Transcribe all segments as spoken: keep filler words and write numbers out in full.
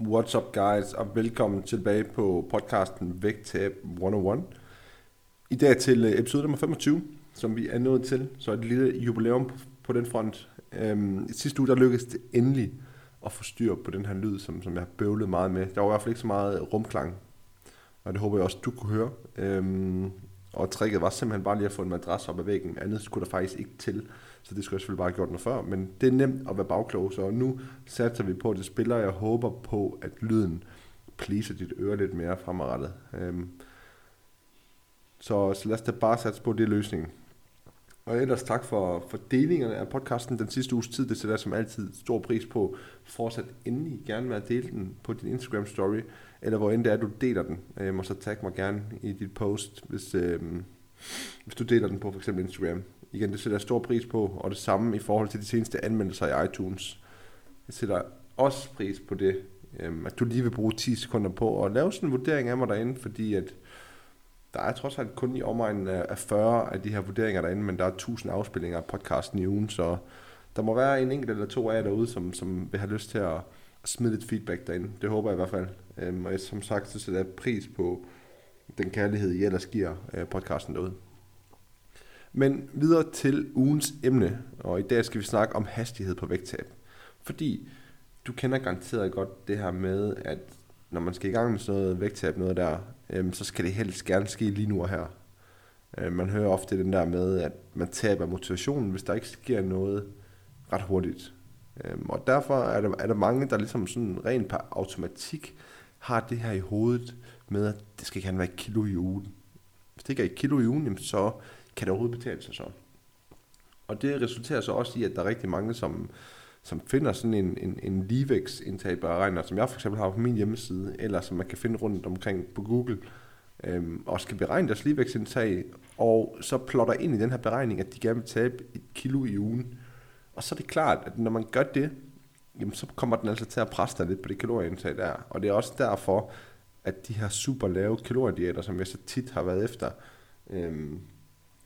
What's up guys, og velkommen tilbage på podcasten Vægttab et hundrede og en. I dag til episode nummer femogtyve, som vi er nået til, så er det et lille jubilæum på den front. Øhm, sidste uge der lykkedes det endelig at få styr på den her lyd, som, som jeg har bøvlet meget med. Der var i hvert fald ikke så meget rumklang, og det håber jeg også, du kunne høre. Øhm, og tricket var simpelthen bare lige at få en madras op ad væggen, andet skulle der faktisk ikke til. Så det skulle jeg selvfølgelig bare have gjort noget før, men det er nemt at være bagklog, så nu satser vi på, at det spiller, og jeg håber på, at lyden pleaser dit øre lidt mere fremadrettet. Øhm, så, så lad os da bare satse på, det løsningen. Og ellers tak for, for delingerne af podcasten den sidste uges tid. Det sætter jeg som altid stor pris på. Fortsat endelig gerne med at dele den på din Instagram story, eller hvor end det er, du deler den. Øhm, og så tag mig gerne i dit post, hvis, øhm, hvis du deler den på for eksempel Instagram. Igen, det sætter jeg stor pris på, og det samme i forhold til de seneste anmeldelser i iTunes. Jeg sætter også pris på det, at du lige vil bruge ti sekunder på at lave sådan en vurdering af mig derinde, fordi at der er trods alt kun i omegnen af fyrre af de her vurderinger derinde, men der er tusind afspillinger af podcasten i ugen, så der må være en enkelt eller to af jer derude, som, som vil have lyst til at smide lidt feedback derinde. Det håber jeg i hvert fald. Og jeg, som sagt, så sætter jeg pris på den kærlighed, I ellers giver podcasten derude. Men videre til ugens emne, og i dag skal vi snakke om hastighed på vægttab. Fordi du kender garanteret godt det her med, at når man skal i gang med sådan noget vægttab, noget der, øhm, så skal det helst gerne ske lige nu og her. Øh, man hører ofte den der med, at man taber motivationen, hvis der ikke sker noget ret hurtigt. Øh, og derfor er der, er der mange, der ligesom sådan rent per automatik har det her i hovedet med, at det skal gerne være et kilo i ugen. Hvis det ikke er et kilo i ugen, jamen så kan det overhovedet betale sig så? Og det resulterer så også i, at der er rigtig mange, som, som finder sådan en, en, en ligevægtsindtagberegner, som jeg for eksempel har på min hjemmeside, eller som man kan finde rundt omkring på Google, øhm, og skal beregne deres ligevægtsindtag, og så plotter ind i den her beregning, at de gerne vil tabe et kilo i ugen. Og så er det klart, at når man gør det, jamen så kommer den altså til at presse dig lidt på det kalorieindtag der. Og det er også derfor, at de her super lave kaloriedieter, som jeg så tit har været efter, øhm,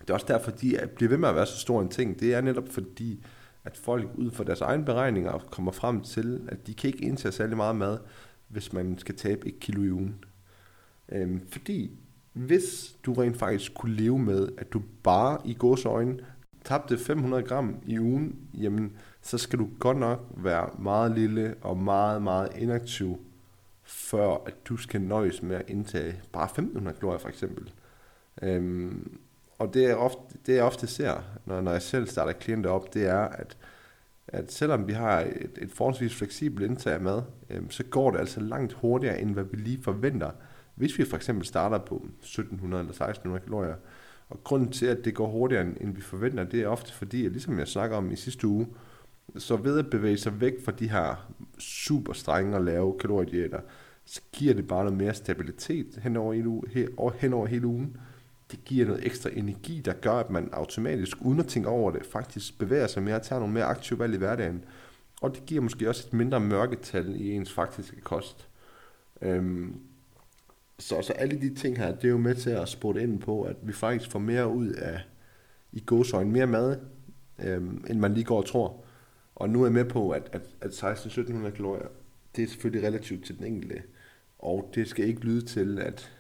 det er også derfor, at de bliver ved med at være så stor en ting. Det er netop fordi, at folk ud fra deres egne beregninger kommer frem til, at de kan ikke indtage særlig meget mad, hvis man skal tabe et kilo i ugen. Øhm, fordi hvis du rent faktisk kunne leve med, at du bare i gåseøjne tabte fem hundrede gram i ugen, jamen så skal du godt nok være meget lille og meget, meget inaktiv, før at du skal nøjes med at indtage bare femten hundrede kalorier for eksempel. Øhm, Og det, er ofte, det jeg ofte ser, når, når jeg selv starter klienter op, det er, at, at selvom vi har et, et forholdsvis fleksibelt indtag af mad, øhm, så går det altså langt hurtigere, end hvad vi lige forventer, hvis vi for eksempel starter på sytten hundrede eller seksten hundrede kalorier. Og grunden til, at det går hurtigere, end vi forventer, det er ofte fordi, at ligesom jeg snakker om i sidste uge, så ved at bevæge sig væk fra de her super strenge og lave kaloriedieter, så giver det bare noget mere stabilitet hen over, en uge, he, hen over hele ugen. Det giver noget ekstra energi, der gør, at man automatisk, uden at tænke over det, faktisk bevæger sig mere og tager nogle mere aktive valg i hverdagen. Og det giver måske også et mindre mørketal i ens faktiske kost. Øhm, så, så alle de ting her, det er jo med til at spurte ind på, at vi faktisk får mere ud af, i gåsøjne, mere mad, øhm, end man lige går og tror. Og nu er jeg med på, at, at, at seksten til sytten hundrede kalorier, det er selvfølgelig relativt til den enkelte. Og det skal ikke lyde til, at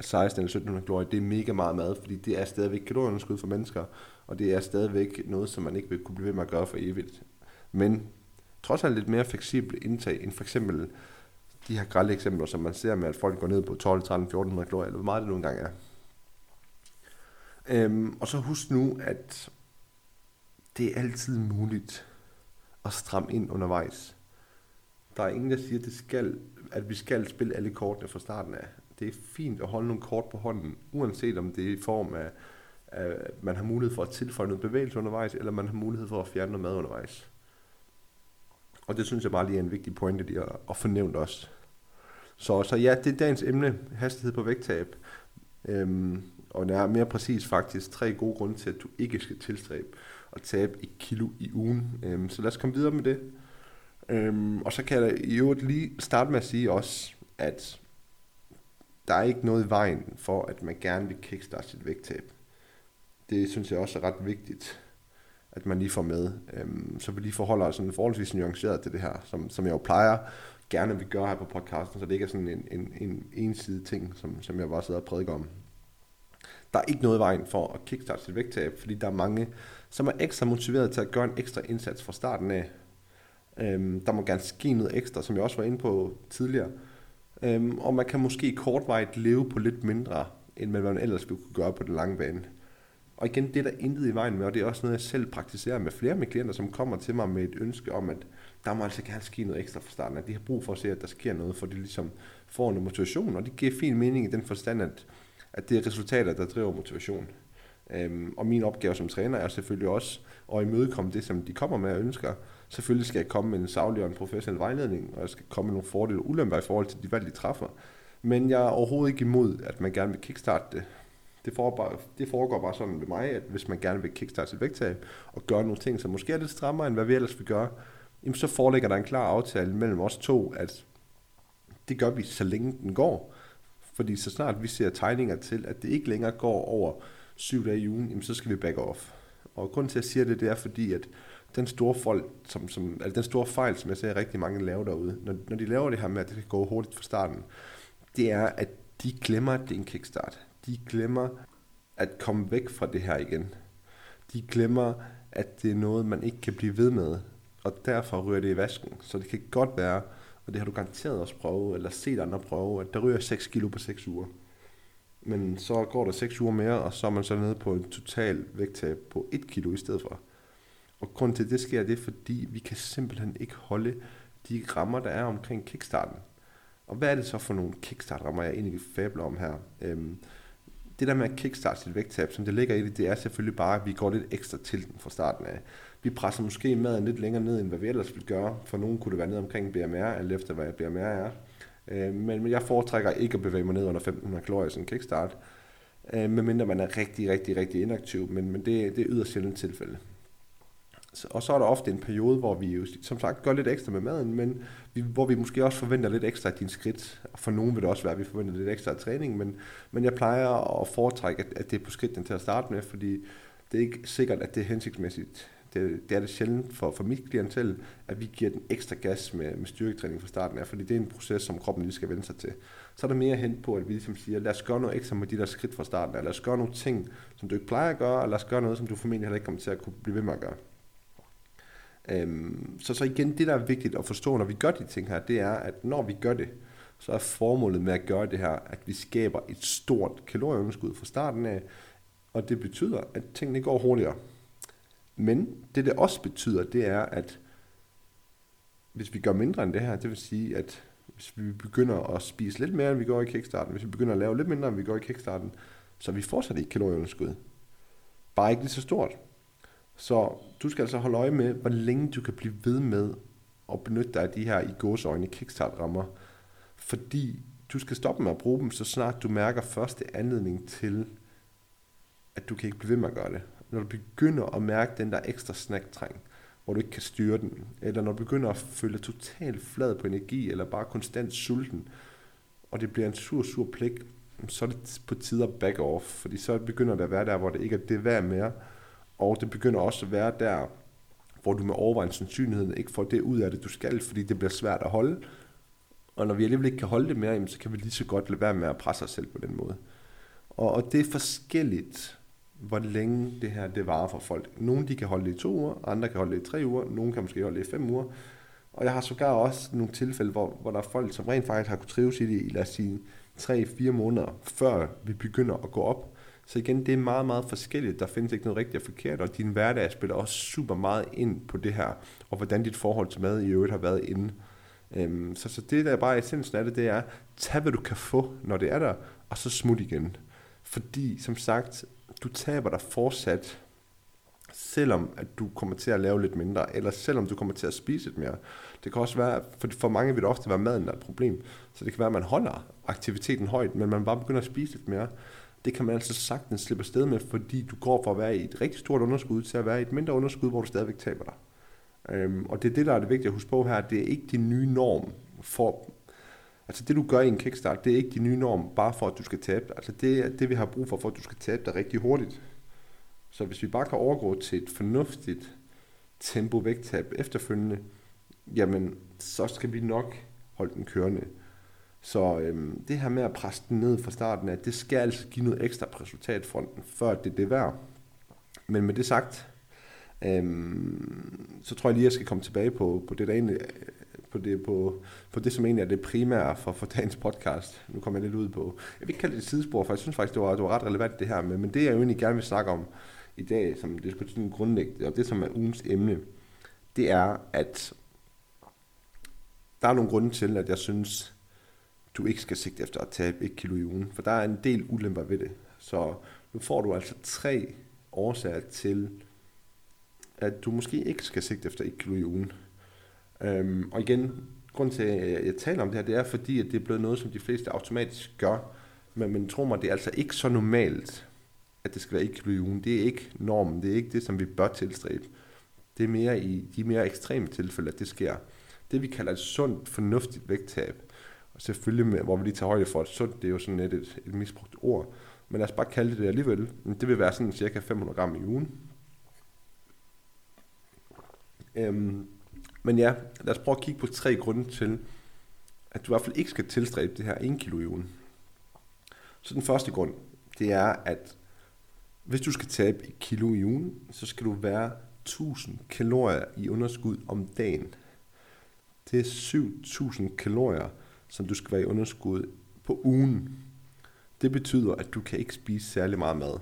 seksten eller sytten hundrede kalorier, det er mega meget mad, fordi det er stadigvæk kalorieunderskud for mennesker, og det er stadigvæk noget, som man ikke vil kunne blive ved med at gøre for evigt. Men trods alt lidt mere fleksibelt indtag, end for eksempel de her grælde eksempler, som man ser med, at folk går ned på tolv, tretten, fjorten hundrede kalorier, eller hvor meget det nu engang er. Øhm, og så husk nu, at det er altid muligt at stramme ind undervejs. Der er ingen, der siger, at, det skal, at vi skal spille alle kortene fra starten af. Det er fint at holde nogle kort på hånden, uanset om det er i form af, at man har mulighed for at tilføje noget bevægelse undervejs, eller man har mulighed for at fjerne noget mad undervejs. Og det synes jeg bare lige er en vigtig pointe lige at, at fornævne også. Så, så ja, det er dagens emne, hastighed på vægttab. Øhm, og der er mere præcis faktisk tre gode grunde til, at du ikke skal tilstræbe at tabe et kilo i ugen. Øhm, så lad os komme videre med det. Øhm, og så kan jeg i øvrigt lige starte med at sige også, at der er ikke noget i vejen for, at man gerne vil kickstarte sit vægttab. Det synes jeg også er ret vigtigt, at man lige får med. Øhm, så vi lige forholder os sådan forholdsvis nuanceret til det her, som, som jeg jo plejer gerne vil gøre her på podcasten, så det ikke er sådan en, en, en ensidig ting, som, som jeg bare sidder og prædiker om. Der er ikke noget i vejen for at kickstarte sit vægttab, fordi der er mange, som er ekstra motiveret til at gøre en ekstra indsats fra starten af. Øhm, der må gerne ske noget ekstra, som jeg også var inde på tidligere. Øhm, og man kan måske kortvarigt leve på lidt mindre, end man ellers ville kunne gøre på den lange bane. Og igen, det er der intet i vejen med, og det er også noget, jeg selv praktiserer med flere af mine klienter, som kommer til mig med et ønske om, at der må altså gerne ske noget ekstra fra starten, at de har brug for at se, at der sker noget, for de ligesom får en motivation, og det giver fin mening i den forstand, at, at det er resultater, der driver motivation. Øhm, og min opgave som træner er selvfølgelig også at imødekomme det, som de kommer med og ønsker. Selvfølgelig skal jeg komme med en saglig og en professionel vejledning, og jeg skal komme med nogle fordele og ulemper i forhold til de valg, de træffer. Men jeg er overhovedet ikke imod, at man gerne vil kickstarte det. Det foregår, det foregår bare sådan ved mig, at hvis man gerne vil kickstarte sit vægttab og gøre nogle ting, som måske er lidt strammere, end hvad vi ellers vil gøre, jamen så foreligger der en klar aftale mellem os to, at det gør vi, så længe den går. Fordi så snart vi ser tegninger til, at det ikke længere går over syv dage i ugen, jamen så skal vi back off. Og grunden til, at jeg siger det, det er fordi, at den store, folk, som, som, altså den store fejl, som jeg ser rigtig mange laver derude, når, når de laver det her med, at det skal gå hurtigt fra starten, det er, at de glemmer, at det er en kickstart. De glemmer at komme væk fra det her igen. De glemmer, at det er noget, man ikke kan blive ved med, og derfor ryger det i vasken. Så det kan godt være, og det har du garanteret også prøvet, eller set andre prøve, at der ryger seks kilo på seks uger. Men så går der seks uger mere, og så er man så nede på en total vægttab på et kilo i stedet for. Og grunden til, det sker, det er, fordi vi kan simpelthen ikke holde de rammer, der er omkring kickstarten. Og hvad er det så for nogle kickstart-rammer, jeg egentlig fabler om her? Øhm, det der med at kickstarte sit vægttab, som det ligger i det, det er selvfølgelig bare, at vi går lidt ekstra til den fra starten af. Vi presser måske maden lidt længere ned, end hvad vi ellers ville gøre. For nogen kunne det være ned omkring B M R, alt efter hvad B M R er. Øh, men, men jeg foretrækker ikke at bevæge mig ned under femten hundrede kalorier i sådan en kickstart. Øh, medmindre man er rigtig, rigtig, rigtig inaktiv. Men, men det, det er yderst sjældent tilfælde. Og så er der ofte en periode, hvor vi jo, som sagt, gør lidt ekstra med maden, men vi, hvor vi måske også forventer lidt ekstra af dine skridt. For nogen vil det også være, at vi forventer lidt ekstra af træning, men, men jeg plejer at foretrække, at, at det er på skridtene til at starte med, fordi det er ikke sikkert, at det er hensigtsmæssigt. Det, det er det sjældent for, for mit klientel, at vi giver den ekstra gas med, med styrketræning fra starten af, fordi det er en proces, som kroppen lige skal vende sig til. Så er der mere hen på, at vi ligesom siger, lad os gøre noget ekstra med de der skridt fra starten af, lad os gøre nogle ting, som du ikke plejer at gøre, og lad os gøre noget, som du formentlig heller ikke kommer til at kunne blive ved med at gøre. Øhm, så, så igen, det der er vigtigt at forstå, når vi gør de ting her, det er, at når vi gør det, så er formålet med at gøre det her, at vi skaber et stort kalorieunderskud fra starten af, og det betyder, at tingene går hurtigere. Men det det også betyder, det er, at hvis vi gør mindre end det her, det vil sige, at hvis vi begynder at spise lidt mere, end vi gør i kickstarten, hvis vi begynder at lave lidt mindre, end vi gør i kickstarten, så er vi fortsat i kalorieunderskud. Bare ikke lige så stort. Så du skal altså holde øje med, hvor længe du kan blive ved med at benytte dig af de her i gåseøjne kickstart-rammer. Fordi du skal stoppe med at bruge dem, så snart du mærker første anledning til, at du kan ikke blive ved med at gøre det. Når du begynder at mærke den der ekstra snaktræng, hvor du ikke kan styre den, eller når du begynder at føle dig totalt flad på energi, eller bare konstant sulten, og det bliver en sur, sur plik, så er det på tider back off, fordi så begynder det at være der, hvor det ikke er det værd mere. Og det begynder også at være der, hvor du med overvejende sandsynligheden ikke får det ud af det, du skal, fordi det bliver svært at holde. Og når vi alligevel ikke kan holde det mere, så kan vi lige så godt lade være med at presse os selv på den måde. Og det er forskelligt, hvor længe det her det varer for folk. Nogle de kan holde det i to uger, andre kan holde det i tre uger, nogle kan måske holde det i fem uger. Og jeg har sågar også nogle tilfælde, hvor, hvor der er folk, som rent faktisk har kunnet trives i det i, lad os sige, tre, fire måneder, før vi begynder at gå op. Så igen, det er meget, meget forskelligt. Der findes ikke noget rigtigt og forkert, og din hverdag spiller også super meget ind på det her, og hvordan dit forhold til mad i øvrigt har været inde. Øhm, så, så det, der bare er essensen af det, det er, tag hvad du kan få, når det er der, og så smut igen. Fordi, som sagt, du taber dig fortsat selvom at du kommer til at lave lidt mindre, eller selvom du kommer til at spise lidt mere. Det kan også være, for, for mange vil det ofte være maden, der er et problem. Så det kan være, at man holder aktiviteten højt, men man bare begynder at spise lidt mere. Det kan man altså sagtens slippe afsted med, fordi du går fra at være i et rigtig stort underskud til at være i et mindre underskud, hvor du stadigvæk taber dig. Øhm, og det er det, der er det vigtige at huske på her. Det er ikke din nye norm for... Altså det, du gør i en kickstart, det er ikke din nye norm bare for, at du skal tabe dig. Altså det er det, vi har brug for, for at du skal tabe dig rigtig hurtigt. Så hvis vi bare kan overgå til et fornuftigt tempo-vægttab efterfølgende, jamen så skal vi nok holde den kørende. Så øhm, det her med at presse den ned fra starten af, det skal altså give noget ekstra resultatfronten, før det er det værd. Men med det sagt, øhm, så tror jeg lige, jeg skal komme tilbage på, på det, der egentlig, på, det, på, på det, som egentlig er det primære for, for dagens podcast. Nu kommer jeg lidt ud på, jeg vil ikke kalde det et sidespor, for jeg synes faktisk, det var, det var ret relevant det her, men, men det jeg jo egentlig gerne vil snakke om i dag, som det er sådan grundlæggende, og det som er ugens emne, det er, at der er nogle grunde til, at jeg synes, du ikke skal sigte efter at tabe et kilo i ugen, for der er en del ulemper ved det. Så nu får du altså tre årsager til, at du måske ikke skal sigte efter et kilo i ugen. Øhm, og igen, grunden til, at jeg taler om det her, det er fordi, at det er blevet noget, som de fleste automatisk gør. Men, men tro mig, det er altså ikke så normalt, at det skal være et kilo i ugen. Det er ikke normen, det er ikke det, som vi bør tilstræbe. Det er mere i de mere ekstreme tilfælde, at det sker. Det vi kalder et sundt, fornuftigt vægttab. Selvfølgelig, med, hvor vi lige tager højde for, at sundt, det er jo sådan lidt et, et misbrugt ord. Men lad os bare kalde det det alligevel. Det vil være sådan cirka fem hundrede gram i ugen. Øhm, men ja, lad os prøve at kigge på tre grunde til, at du i hvert fald ikke skal tilstræbe det her en kilo i ugen. Så den første grund, det er, at hvis du skal tabe et kilo i ugen, så skal du være tusind kalorier i underskud om dagen. Det er syv tusind kalorier, som du skal være i underskud på ugen. Det betyder, at du kan ikke spise særlig meget mad.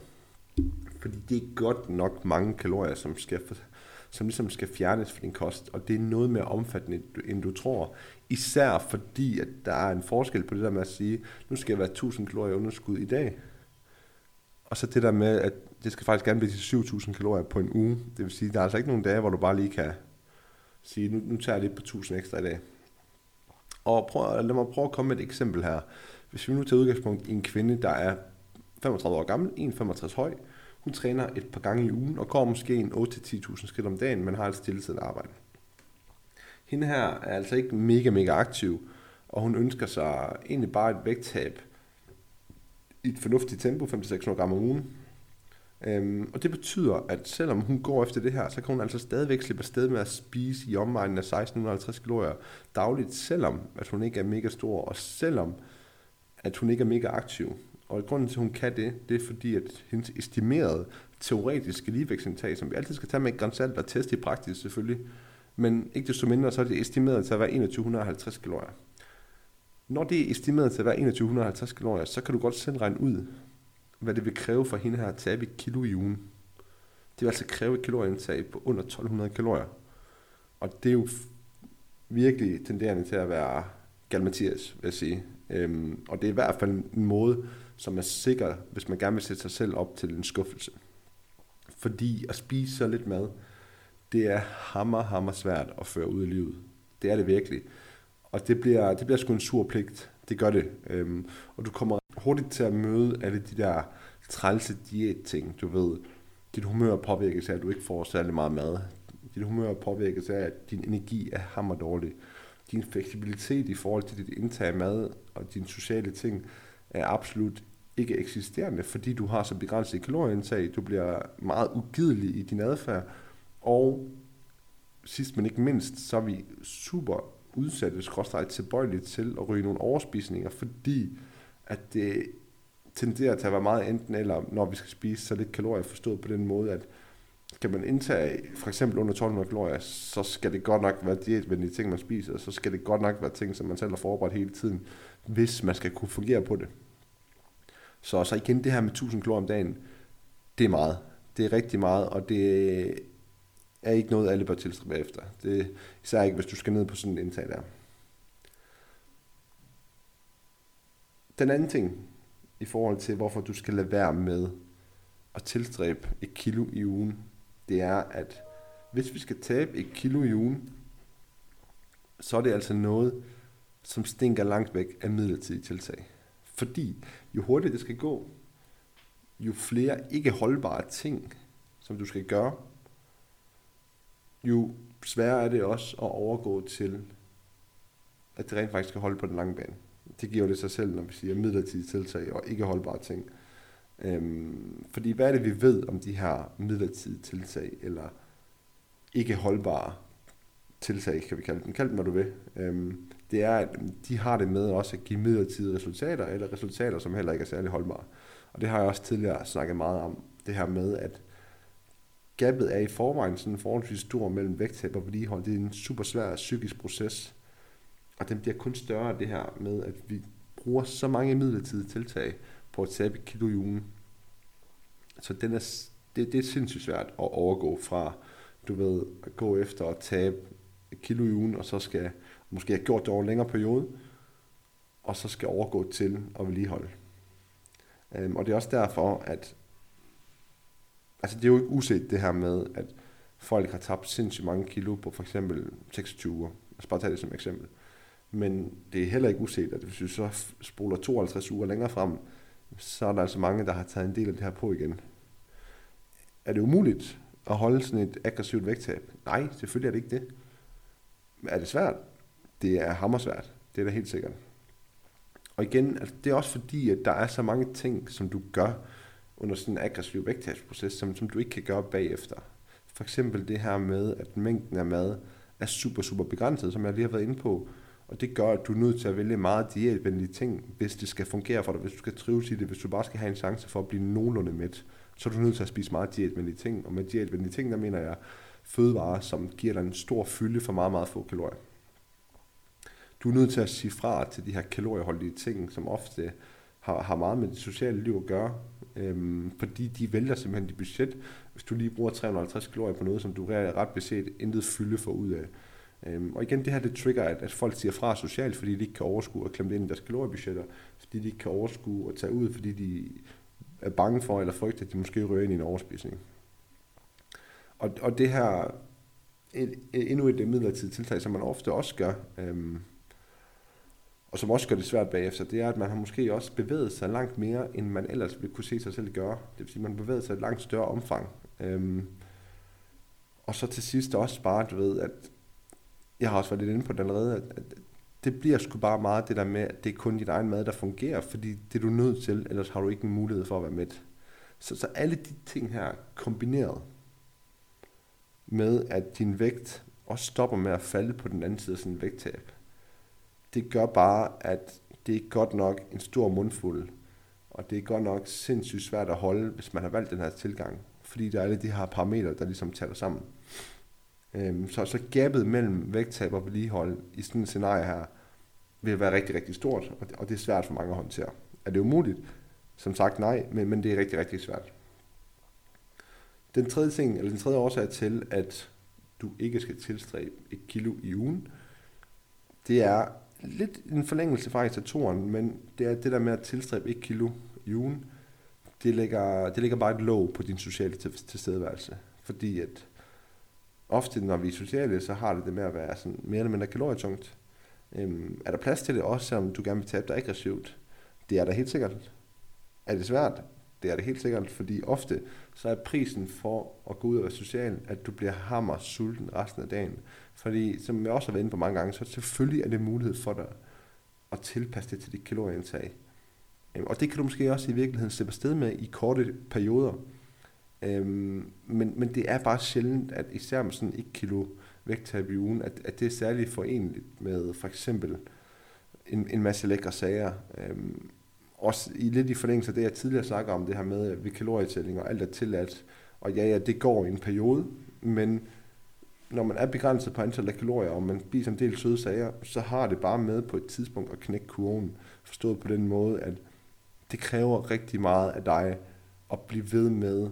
Fordi det er godt nok mange kalorier, som, skal, som ligesom skal fjernes fra din kost. Og det er noget mere omfattende, end du tror. Især fordi, at der er en forskel på det der med at sige, nu skal jeg være tusind kalorier i underskud i dag. Og så det der med, at det skal faktisk gerne blive til syv tusind kalorier på en uge. Det vil sige, at der er altså ikke nogen dage, hvor du bare lige kan sige, nu, nu tager jeg lidt på tusind ekstra i dag. Og prøv, lad mig prøve at komme med et eksempel her. Hvis vi nu tager udgangspunkt i en kvinde, der er femogtredive år gammel, en komma femogtres høj. Hun træner et par gange i ugen og går måske en otte til ti tusind skridt om dagen, men har altså deltidende arbejde. Hende her er altså ikke mega, mega aktiv, og hun ønsker sig egentlig bare et vægttab i et fornuftigt tempo, fem til seks hundrede gram om ugen. Øhm, og det betyder, at selvom hun går efter det her, så kan hun altså stadigvæk slippe afsted med at spise i omegnen af seksten hundrede og halvtreds kalorier dagligt, selvom at hun ikke er mega stor, og selvom at hun ikke er mega aktiv. Og grunden til, at hun kan det, det er fordi, at hendes estimerede teoretiske ligevægtsindtag, som vi altid skal tage med et gran salt og teste i praksis selvfølgelig, men ikke desto mindre, så er det estimeret til at være enogtyve hundrede og halvtreds kalorier. Når det er estimeret til at være enogtyve hundrede og halvtreds kalorier, så kan du godt selv regne ud, hvad det vil kræve for hende her at tabe et kilo i ugen. Det vil altså kræve et kalorieindtag på under tolv hundrede kalorier. Og det er jo virkelig tenderende til at være galimatias, vil jeg sige. Øhm, og det er i hvert fald en måde, som er sikker, hvis man gerne vil sætte sig selv op til en skuffelse. Fordi at spise så lidt mad, det er hammer, hammer svært at føre ud i livet. Det er det virkelig. Og det bliver, det bliver sgu en sur pligt. Det gør det. Øhm, og du kommer hurtigt til at møde alle de der trælse diætting, du ved. Dit humør påvirkes af, at du ikke får særlig meget mad. Dit humør påvirkes af, at din energi er hammerdårlig. Din fleksibilitet i forhold til dit indtag af mad og dine sociale ting er absolut ikke eksisterende, fordi du har så begrænset kalorieindtag. Du bliver meget ugidelig i din adfærd. Og sidst men ikke mindst, så er vi super udsatte skråstrejt tilbøjelige til at ryge nogle overspisninger, fordi at det tenderer til at være meget enten eller, når vi skal spise så lidt kalorier, forstået på den måde, at skal man indtage for eksempel under tolv hundrede kalorier, så skal det godt nok være diætvenlige ting, man spiser, og så skal det godt nok være ting, som man selv har forberedt hele tiden, hvis man skal kunne fungere på det. Så, så igen, det her med tusind kalorier om dagen, det er meget. Det er rigtig meget, og det er ikke noget, alle bør tilstræbe efter. Det er især ikke, hvis du skal ned på sådan et indtag der. Den anden ting i forhold til, hvorfor du skal lade være med at tilstræbe et kilo i ugen, det er, at hvis vi skal tabe et kilo i ugen, så er det altså noget, som stinker langt væk af midlertidige tiltag. Fordi jo hurtigt det skal gå, jo flere ikke holdbare ting, som du skal gøre, jo sværere er det også at overgå til, at det rent faktisk skal holde på den lange bane. Det giver det sig selv, når vi siger midlertidige tiltag og ikke holdbare ting. Øhm, fordi hvad er det, vi ved om de her midlertidige tiltag, eller ikke holdbare tiltag, kan vi kalde dem. Kald dem, hvad du vil. Øhm, det er, at de har det med også at give midlertidige resultater, eller resultater, som heller ikke er særlig holdbare. Og det har jeg også tidligere snakket meget om, det her med, at gapet er i forvejen sådan forholdsvis stor mellem vægttab og vedligehold. Det er en super svær psykisk proces, og den bliver kun større, det her med, at vi bruger så mange midlertidige tiltag på at tabe et kilo i ugen. Så den er, det, det er sindssygt svært at overgå fra, du ved, at gå efter at tabe et kilo i ugen, og så skal måske have gjort det over en længere periode, og så skal overgå til at vedligeholde. Øhm, og det er også derfor, at altså det er jo ikke uset det her med, at folk har tabt sindssygt mange kilo på for eksempel seksogtyve uger. Jeg skal bare tage det som eksempel. Men det er heller ikke uset, at hvis vi så spoler tooghalvtreds uger længere frem, så er der altså mange, der har taget en del af det her på igen. Er det umuligt at holde sådan et aggressivt vægttab? Nej, selvfølgelig er det ikke det. Er det svært? Det er hammersvært. Det er da helt sikkert. Og igen, altså det er også fordi, at der er så mange ting, som du gør under sådan en aggressiv vægttabsproces, som, som du ikke kan gøre bagefter. For eksempel det her med, at mængden af mad er super, super begrænset, som jeg lige har været inde på. Og det gør, at du er nødt til at vælge meget diætvenlige ting, hvis det skal fungere for dig, hvis du skal trives i det, hvis du bare skal have en chance for at blive nogenlunde mæt, så er du nødt til at spise meget diætvenlige ting. Og med diætvenlige ting, der mener jeg fødevarer, som giver dig en stor fylde for meget, meget få kalorier. Du er nødt til at sige fra til de her kalorieholdige ting, som ofte har, har meget med det sociale liv at gøre, øhm, fordi de vælger simpelthen dit budget, hvis du lige bruger tre hundrede og halvtreds kalorier på noget, som du ret beset intet fylde for ud af. Øhm, og igen, det her det trigger, at, at folk siger fra socialt, fordi de ikke kan overskue at klemme det ind i deres kaloriebudgetter, fordi de ikke kan overskue at tage ud, fordi de er bange for eller frygter, at de måske rører ind i en overspisning. Og, og det her, endnu et midlertidigt tiltag, som man ofte også gør, øhm, og som også gør det svært bagefter, det er, at man har måske også bevæget sig langt mere, end man ellers ville kunne se sig selv gøre. Det vil sige, man har bevæget sig i et langt større omfang. Øhm, og så til sidst også bare, du ved, at jeg har også været lidt inde på det allerede, at det bliver sgu bare meget det der med, at det er kun din egen mad, der fungerer, fordi det er du nødt til, ellers har du ikke en mulighed for at være mæt. Så, så alle de ting her kombineret med, at din vægt også stopper med at falde på den anden side af sådan en vægttab, det gør bare, at det er godt nok en stor mundfuld, og det er godt nok sindssygt svært at holde, hvis man har valgt den her tilgang, fordi der er alle de her parametre, der ligesom taler sammen. Øhm, så, så gabet mellem vægttab og vedligehold i sådan et scenarie her, vil være rigtig, rigtig stort, og det, og det er svært for mange at håndtere. Er det umuligt? Som sagt nej, men, men det er rigtig, rigtig svært. Den tredje ting, eller den tredje årsag til, at du ikke skal tilstræbe et kilo i ugen, det er lidt en forlængelse faktisk af toren, men det er det der med at tilstræbe et kilo i ugen, det lægger, det lægger bare et låg på din sociale tilstedeværelse. Fordi at ofte når vi er sociale, så har det det med at være sådan mere eller mindre kalorietungt. Øhm, er der plads til det også, selvom du gerne vil tabe dig aggressivt? Det er der helt sikkert. Er det svært? Det er det helt sikkert, fordi ofte så er prisen for at gå ud og være social, at du bliver hammer sulten resten af dagen. Fordi, som jeg også har været inde på mange gange, så selvfølgelig er det mulighed for dig at tilpasse det til dit kalorieindtag. Og det kan du måske også i virkeligheden slippe afsted med i korte perioder. Men, men det er bare sjældent, at især med sådan et kilo vægttab i ugen, at, at det er særligt forenligt med for eksempel en, en masse lækre sager. Også i lidt i forlængelse af det, jeg tidligere snakker om, det her med ved kalorietælling og alt er tilladt. Og ja, ja, det går i en periode, men når man er begrænset på antallet af kalorier, og man spiser en del søde sager, så har det bare med på et tidspunkt at knække kurven. Forstået på den måde, at det kræver rigtig meget af dig at blive ved med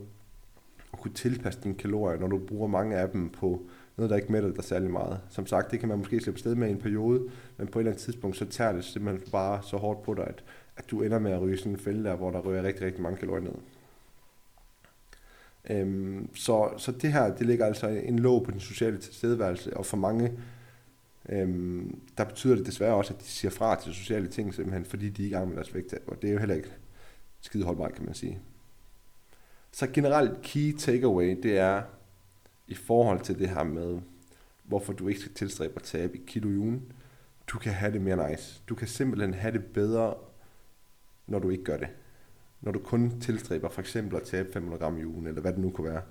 at kunne tilpasse dine kalorier, når du bruger mange af dem på noget, der ikke mætter dig særlig meget. Som sagt, det kan man måske slippe sted med i en periode, men på et eller andet tidspunkt, så tager det simpelthen bare så hårdt på dig, at at du ender med at ryge sådan en fælde der, hvor der rører rigtig, rigtig mange kalorier ned. Øhm, så, så det her, det ligger altså en låg på den sociale tilstedeværelse, og for mange, øhm, der betyder det desværre også, at de siger fra til sociale ting, simpelthen fordi de er i gang med deres vægttab, og det er jo heller ikke skide holdbart, kan man sige. Så generelt key takeaway, det er i forhold til det her med, hvorfor du ikke skal tilstræbe at tabe i kilo i ugen. Du kan have det mere nice. Du kan simpelthen have det bedre, når du ikke gør det. Når du kun tilstræber for eksempel at tabe fem hundrede gram i ugen, eller hvad det nu kan være.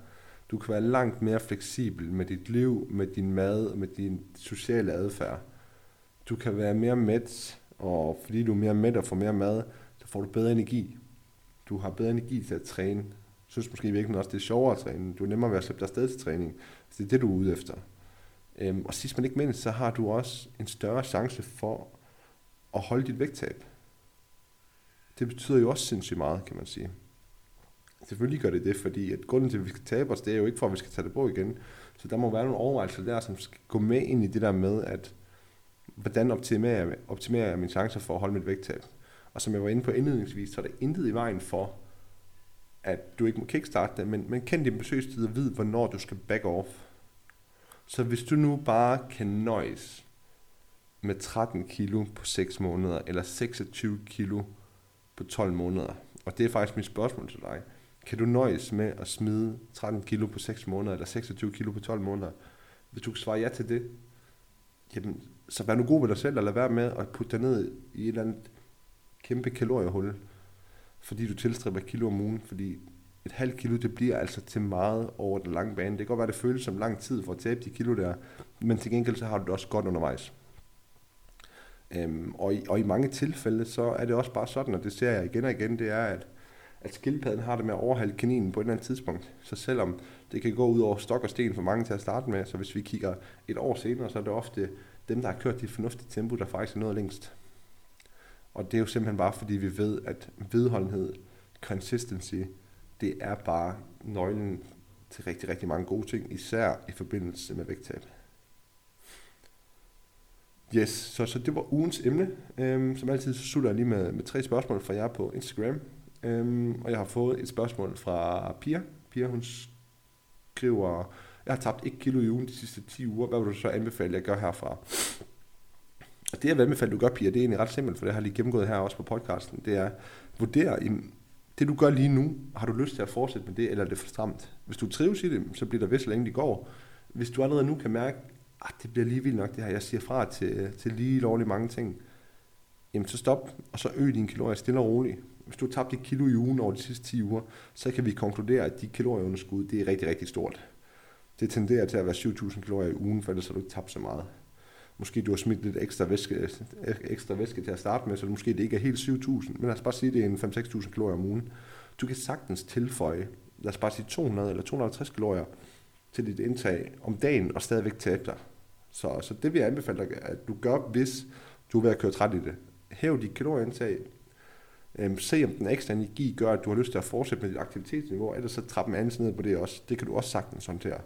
Du kan være langt mere fleksibel med dit liv, med din mad, med din sociale adfærd. Du kan være mere mæt, og fordi du er mere mæt og får mere mad, så får du bedre energi. Du har bedre energi til at træne. Jeg synes måske virkelig også, det er sjovere at træne. Du er nemmere ved at slippe dig afsted til træning, hvis det er det, du er ude efter. Og sidst men ikke mindst, så har du også en større chance for at holde dit vægttab. Det betyder jo også sindssygt meget, kan man sige. Selvfølgelig gør det det, fordi at grunden til, at vi skal tabe os, det er jo ikke for, at vi skal tage det på igen. Så der må være nogle overvejelser der, som skal gå med ind i det der med, at hvordan optimerer jeg, optimerer jeg mine chancer for at holde mit vægttab. Og som jeg var inde på indledningsvis, så er der intet i vejen for, at du ikke må kickstarte det, men, men kend din besøgstid og vid, hvornår du skal back off. Så hvis du nu bare kan nøjes med tretten kilo på seks måneder, eller seksogtyve kilo på tolv måneder, og det er faktisk mit spørgsmål til dig, kan du nøjes med at smide tretten kilo på seks måneder, eller seksogtyve kilo på tolv måneder? Hvis du kan svare ja til det, jamen, så vær nu god ved dig selv, og lad være med at putte dig ned i et eller andet kæmpe kaloriehul, fordi du tilstræber kilo om ugen, fordi et halvt kilo, det bliver altså til meget over den lange bane. Det kan godt være, det føles som lang tid for at tabe de kilo der, men til gengæld så har du det også godt undervejs. Øhm, og, i, og i mange tilfælde, så er det også bare sådan, og det ser jeg igen og igen, det er, at, at skildpadden har det med at overhale kaninen på et eller andet tidspunkt. Så selvom det kan gå ud over stok og sten for mange til at starte med, så hvis vi kigger et år senere, så er det ofte dem, der har kørt i et fornuftigt tempo, der faktisk er nået længst. Og det er jo simpelthen bare, fordi vi ved, at vedholdenhed, consistency, det er bare nøglen til rigtig, rigtig mange gode ting, især i forbindelse med vægttab. Yes, så, så det var ugens emne. Øhm, som altid, så slutter jeg lige med, med tre spørgsmål fra jer på Instagram. Øhm, og jeg har fået et spørgsmål fra Pia. Pia, hun skriver, jeg har tabt et kilo i ugen de sidste ti uger. Hvad vil du så anbefale, jeg gør herfra? Og det, jeg vil anbefale, du gør, Pia, det er egentlig ret simpelt, for det har lige gennemgået her også på podcasten. Det er, vurdere i det, du gør lige nu, har du lyst til at fortsætte med det, eller er det for stramt? Hvis du trives i det, så bliver der ved, så længe det går. Hvis du allerede nu kan mærke, at det bliver lige vildt nok det her, jeg siger fra til, til lige lovligt mange ting, jamen så stop, og så øg dine kalorier stille og roligt. Hvis du har tabt et kilo i ugen over de sidste ti uger, så kan vi konkludere, at de kalorieunderskud, det er rigtig, rigtig stort. Det tenderer til at være syv tusind kalorier i ugen, for ellers har du ikke tabt så meget. Måske du har smidt lidt ekstra væske, ekstra væske til at starte med, så det måske det ikke er helt syv tusind, men lad os bare sige, det er en fem til seks tusind kalorier om ugen. Du kan sagtens tilføje, lad os bare sige to hundrede eller to hundrede og halvtreds kalorier til dit indtag om dagen og stadigvæk tabe dig. Så, så det vil jeg anbefale dig, at du gør, hvis du er ved at køre træt i det. Hæv dit kalorieindtag. Øhm, se om den ekstra energi gør, at du har lyst til at fortsætte med dit aktivitetsniveau, ellers så trap en anden ned på det også. Det kan du også sagtens håndtere.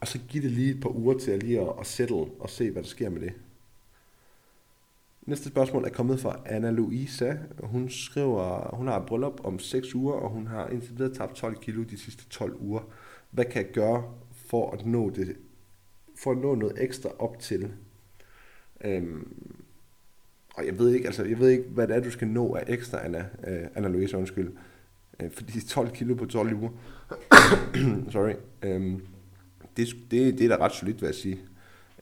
Og så giv det lige et par uger til at lige at settle og se, hvad der sker med det. Næste spørgsmål er kommet fra Anna-Louise. Hun skriver, hun har et bryllup om seks uger, og hun har indtil videre tabt tolv kilo de sidste tolv uger. Hvad kan jeg gøre for at nå det, for at nå noget ekstra op til? Øhm, og jeg ved ikke, altså jeg ved ikke, hvad det er, du skal nå af ekstra, Anna, øh, Anna-Louise, undskyld. Øh, fordi tolv kilo på tolv uger. Sorry. Øhm, Det, det, det er da ret solidt, vil jeg sige.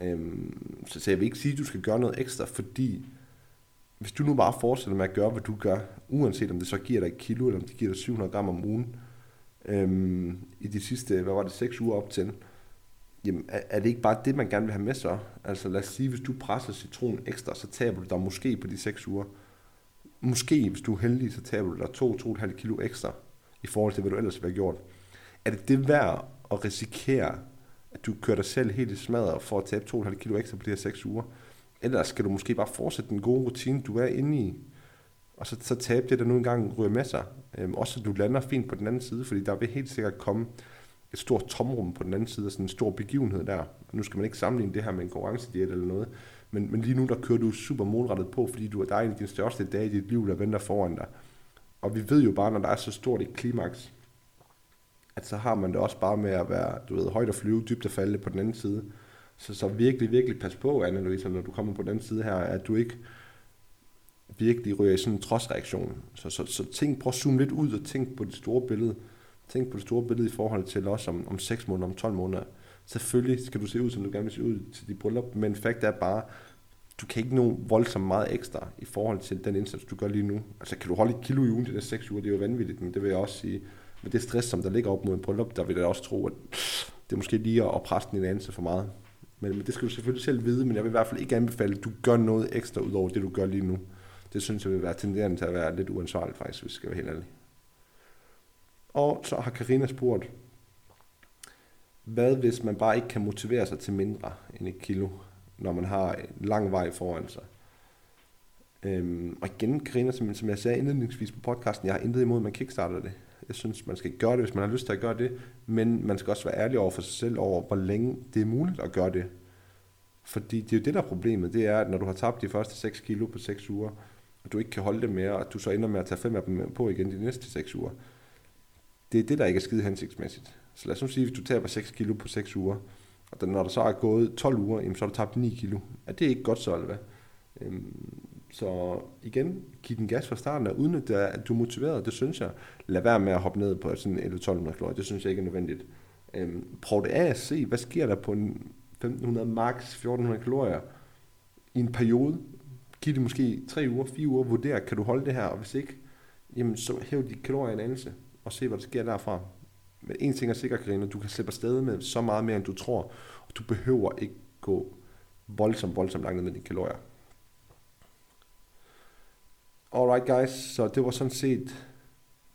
Øhm, så, så jeg vil ikke sige, at du skal gøre noget ekstra, fordi hvis du nu bare fortsætter med at gøre, hvad du gør, uanset om det så giver dig et kilo, eller om det giver dig syv hundrede gram om ugen, øhm, i de sidste, hvad var det, seks uger op til, jamen er, er det ikke bare det, man gerne vil have med så? Altså lad os sige, hvis du presser citronen ekstra, så taber du dig måske på de seks uger. Måske, hvis du er heldig, så taber du dig to til to komma fem kilo ekstra, i forhold til, hvad du ellers ville have gjort. Er det det værd at risikere, at du kører dig selv helt i smadret for at tabe to komma fem kilo ekstra på de her seks uger. Ellers skal du måske bare fortsætte den gode rutine, du er inde i, og så, så tabe det, der nu engang ryger med sig. Øhm, også at du lander fint på den anden side, fordi der vil helt sikkert komme et stort tomrum på den anden side, og sådan en stor begivenhed der. Og nu skal man ikke sammenligne det her med en konkurrencediet eller noget, men, men lige nu der kører du super målrettet på, fordi du er dig i din største dag i dit liv, der venter foran dig. Og vi ved jo bare, når der er så stort et klimaks, at så har man det også bare med at være, du ved, højt at flyve, dybt at falde på den anden side. Så, så virkelig, virkelig pas på, Anna-Louise, når du kommer på den anden side her, at du ikke virkelig ryger i sådan en trodsreaktion. Så, så, så tænk, prøv at zoome lidt ud og tænk på det store billede. Tænk på det store billede i forhold til også om, om seks måneder, om tolv måneder. Selvfølgelig skal du se ud, som du gerne vil se ud til dit bryllup, men fakt er bare, du kan ikke nå voldsomt meget ekstra i forhold til den indsats, du gør lige nu. Altså kan du holde et kilo i ugen til de seks uger, det er jo vanvittigt, men det vil jeg også sige. Men det stress, som der ligger op mod en bryllup, der vil jeg også tro, at det er måske lige at presse din anelse for meget. Men, men det skal du selvfølgelig selv vide, men jeg vil i hvert fald ikke anbefale, at du gør noget ekstra ud over det, du gør lige nu. Det synes jeg vil være tenderende til at være lidt uansvarligt faktisk, hvis jeg skal være helt ærlig. Og så har Carina spurgt, hvad hvis man bare ikke kan motivere sig til mindre end et kilo, når man har en lang vej foran sig? Øhm, og igen, Carina, som, som jeg sagde indledningsvis på podcasten, jeg har intet imod, at man kickstarter det. Jeg synes, man skal gøre det, hvis man har lyst til at gøre det, men man skal også være ærlig over for sig selv, over hvor længe det er muligt at gøre det. Fordi det er jo det, der er problemet, det er, at når du har tabt de første seks kilo på seks uger, og du ikke kan holde det mere, og du så ender med at tage fem af dem på igen de næste seks uger, det er det, der ikke er skide hensigtsmæssigt. Så lad os nu sige, hvis du taber seks kilo på seks uger, og når der så er gået tolv uger, jamen, så har du tabt ni kilo. Er det ikke godt så, eller hvad? Øhm, så igen, giv den gas fra starten, og uden at du er motiveret, det synes jeg, lad være med at hoppe ned på sådan elleve til tolv hundrede kalorier, det synes jeg ikke er nødvendigt. Øhm, prøv det af at se, hvad sker der på en femten hundrede max fjorten hundrede kalorier i en periode? Giv det måske tre uger, fire uger, vurder, kan du holde det her, og hvis ikke, jamen, så hæv de kalorier en anelse, og se, hvad der sker derfra. Men en ting er sikkert, Carina, du kan slippe afsted med så meget mere, end du tror, og du behøver ikke gå voldsomt, voldsomt langt ned med dine kalorier. Alright guys, så det var sådan set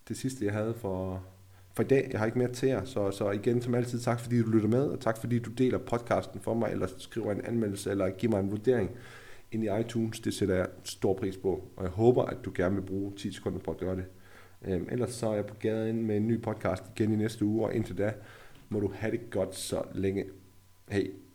det sidste, jeg havde for, for i dag. Jeg har ikke mere til jer, så, så igen som altid tak, fordi du lytter med, og tak, fordi du deler podcasten for mig, eller skriver en anmeldelse, eller giver mig en vurdering ind i iTunes. Det sætter jeg stor pris på, og jeg håber, at du gerne vil bruge ti sekunder på at gøre det. Ellers så er jeg på gaden med en ny podcast igen i næste uge, og indtil da må du have det godt så længe. Hej.